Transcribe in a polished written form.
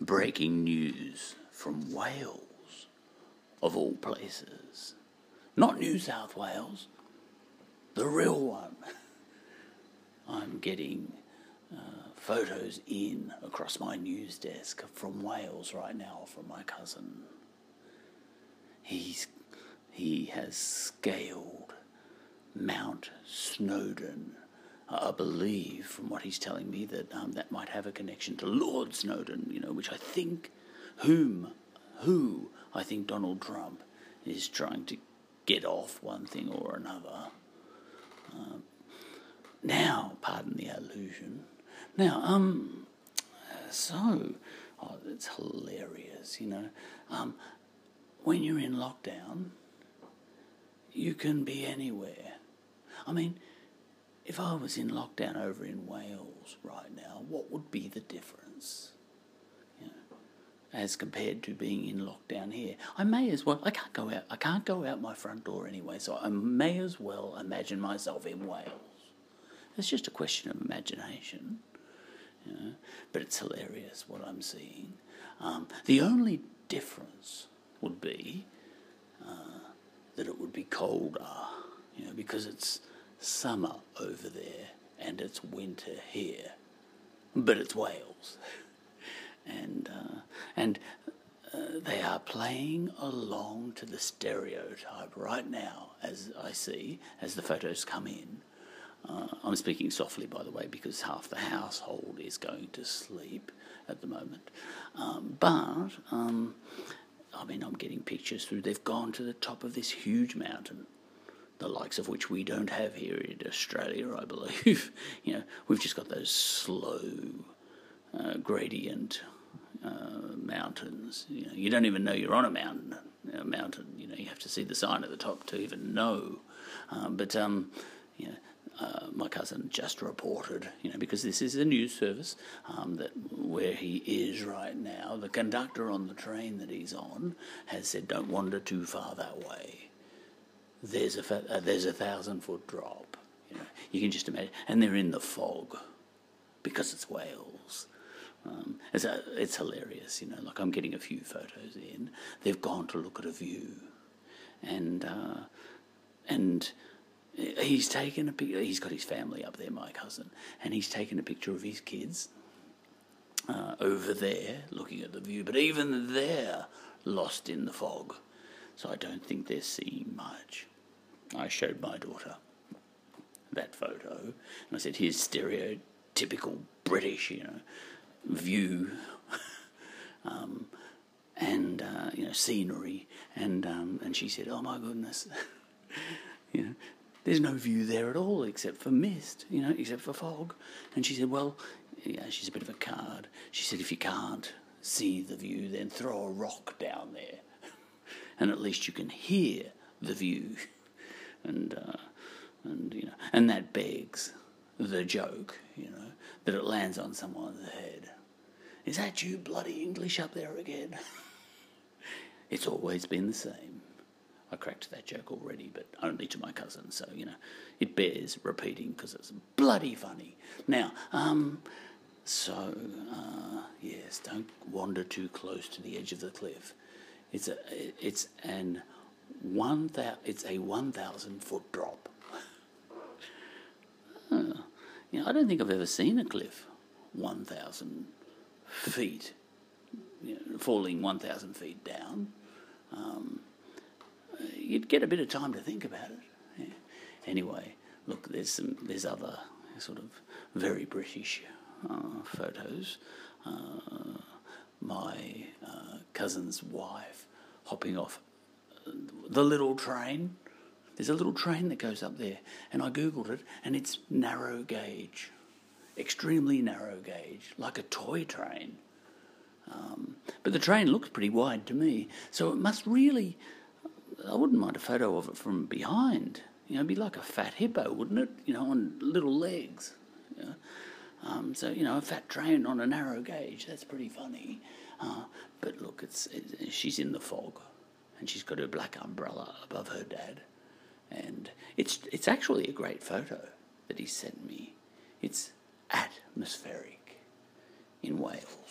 Breaking news from Wales, of all places. Not New South Wales, the real one. I'm getting photos in across my news desk from Wales right now from my cousin. He has scaled Mount Snowden. I believe, from what he's telling me, that that might have a connection to Lord Snowden, which I think, I think Donald Trump is trying to get off one thing or another. Now, pardon the allusion. Now, it's hilarious, when you're in lockdown, you can be anywhere. I mean, if I was in lockdown over in Wales right now, what would be the difference, as compared to being in lockdown here? I can't go out my front door anyway, so I may as well imagine myself in Wales. It's just a question of imagination, but it's hilarious what I'm seeing. The only difference would be that it would be colder, because it's summer over there and it's winter here, but it's Wales, and they are playing along to the stereotype right now, as I see, as the photos come in. I'm speaking softly, by the way, because half the household is going to sleep at the moment, I'm getting pictures through. They've gone to the top of this huge mountain, the likes of which we don't have here in Australia, I believe. We've just got those slow gradient mountains. You don't even know you're on a mountain. You have to see the sign at the top to even know. My cousin just reported, because this is a news service, that where he is right now, the conductor on the train that he's on has said, "Don't wander too far that way. There's a 1,000-foot drop." You can just imagine, and they're in the fog because it's Wales. It's hilarious, I'm getting a few photos in. They've gone to look at a view, and he's taken a picture. He's got his family up there, my cousin, and he's taken a picture of his kids over there looking at the view, but even they're lost in the fog, so I don't think they're seeing much. I showed my daughter that photo and I said, "Here's stereotypical British, view." Scenery, and she said, "Oh my goodness." There's no view there at all except for mist, except for fog. And she said, well, she's a bit of a card. She said, if you can't see the view, then throw a rock down there, and at least you can hear the view. And that begs the joke, that it lands on someone's head. "Is that you bloody English up there again?" It's always been the same. I cracked that joke already, but only to my cousin, so, it bears repeating because it's bloody funny. Now, yes, don't wander too close to the edge of the cliff. It's a 1,000-foot drop. I don't think I've ever seen a cliff 1,000 feet, falling 1,000 feet down. You'd get a bit of time to think about it. Yeah. Anyway, look, there's other sort of very British photos. My cousin's wife hopping off the little train. There's a little train that goes up there, and I googled it, and it's narrow gauge, extremely narrow gauge, like a toy train. But the train looks pretty wide to me, so it must really... I wouldn't mind a photo of it from behind. It'd be like a fat hippo, wouldn't it? On little legs. A fat train on a narrow gauge. That's pretty funny. But look, she's in the fog, and she's got her black umbrella above her dad, and it's actually a great photo. that he sent me. It's atmospheric in Wales.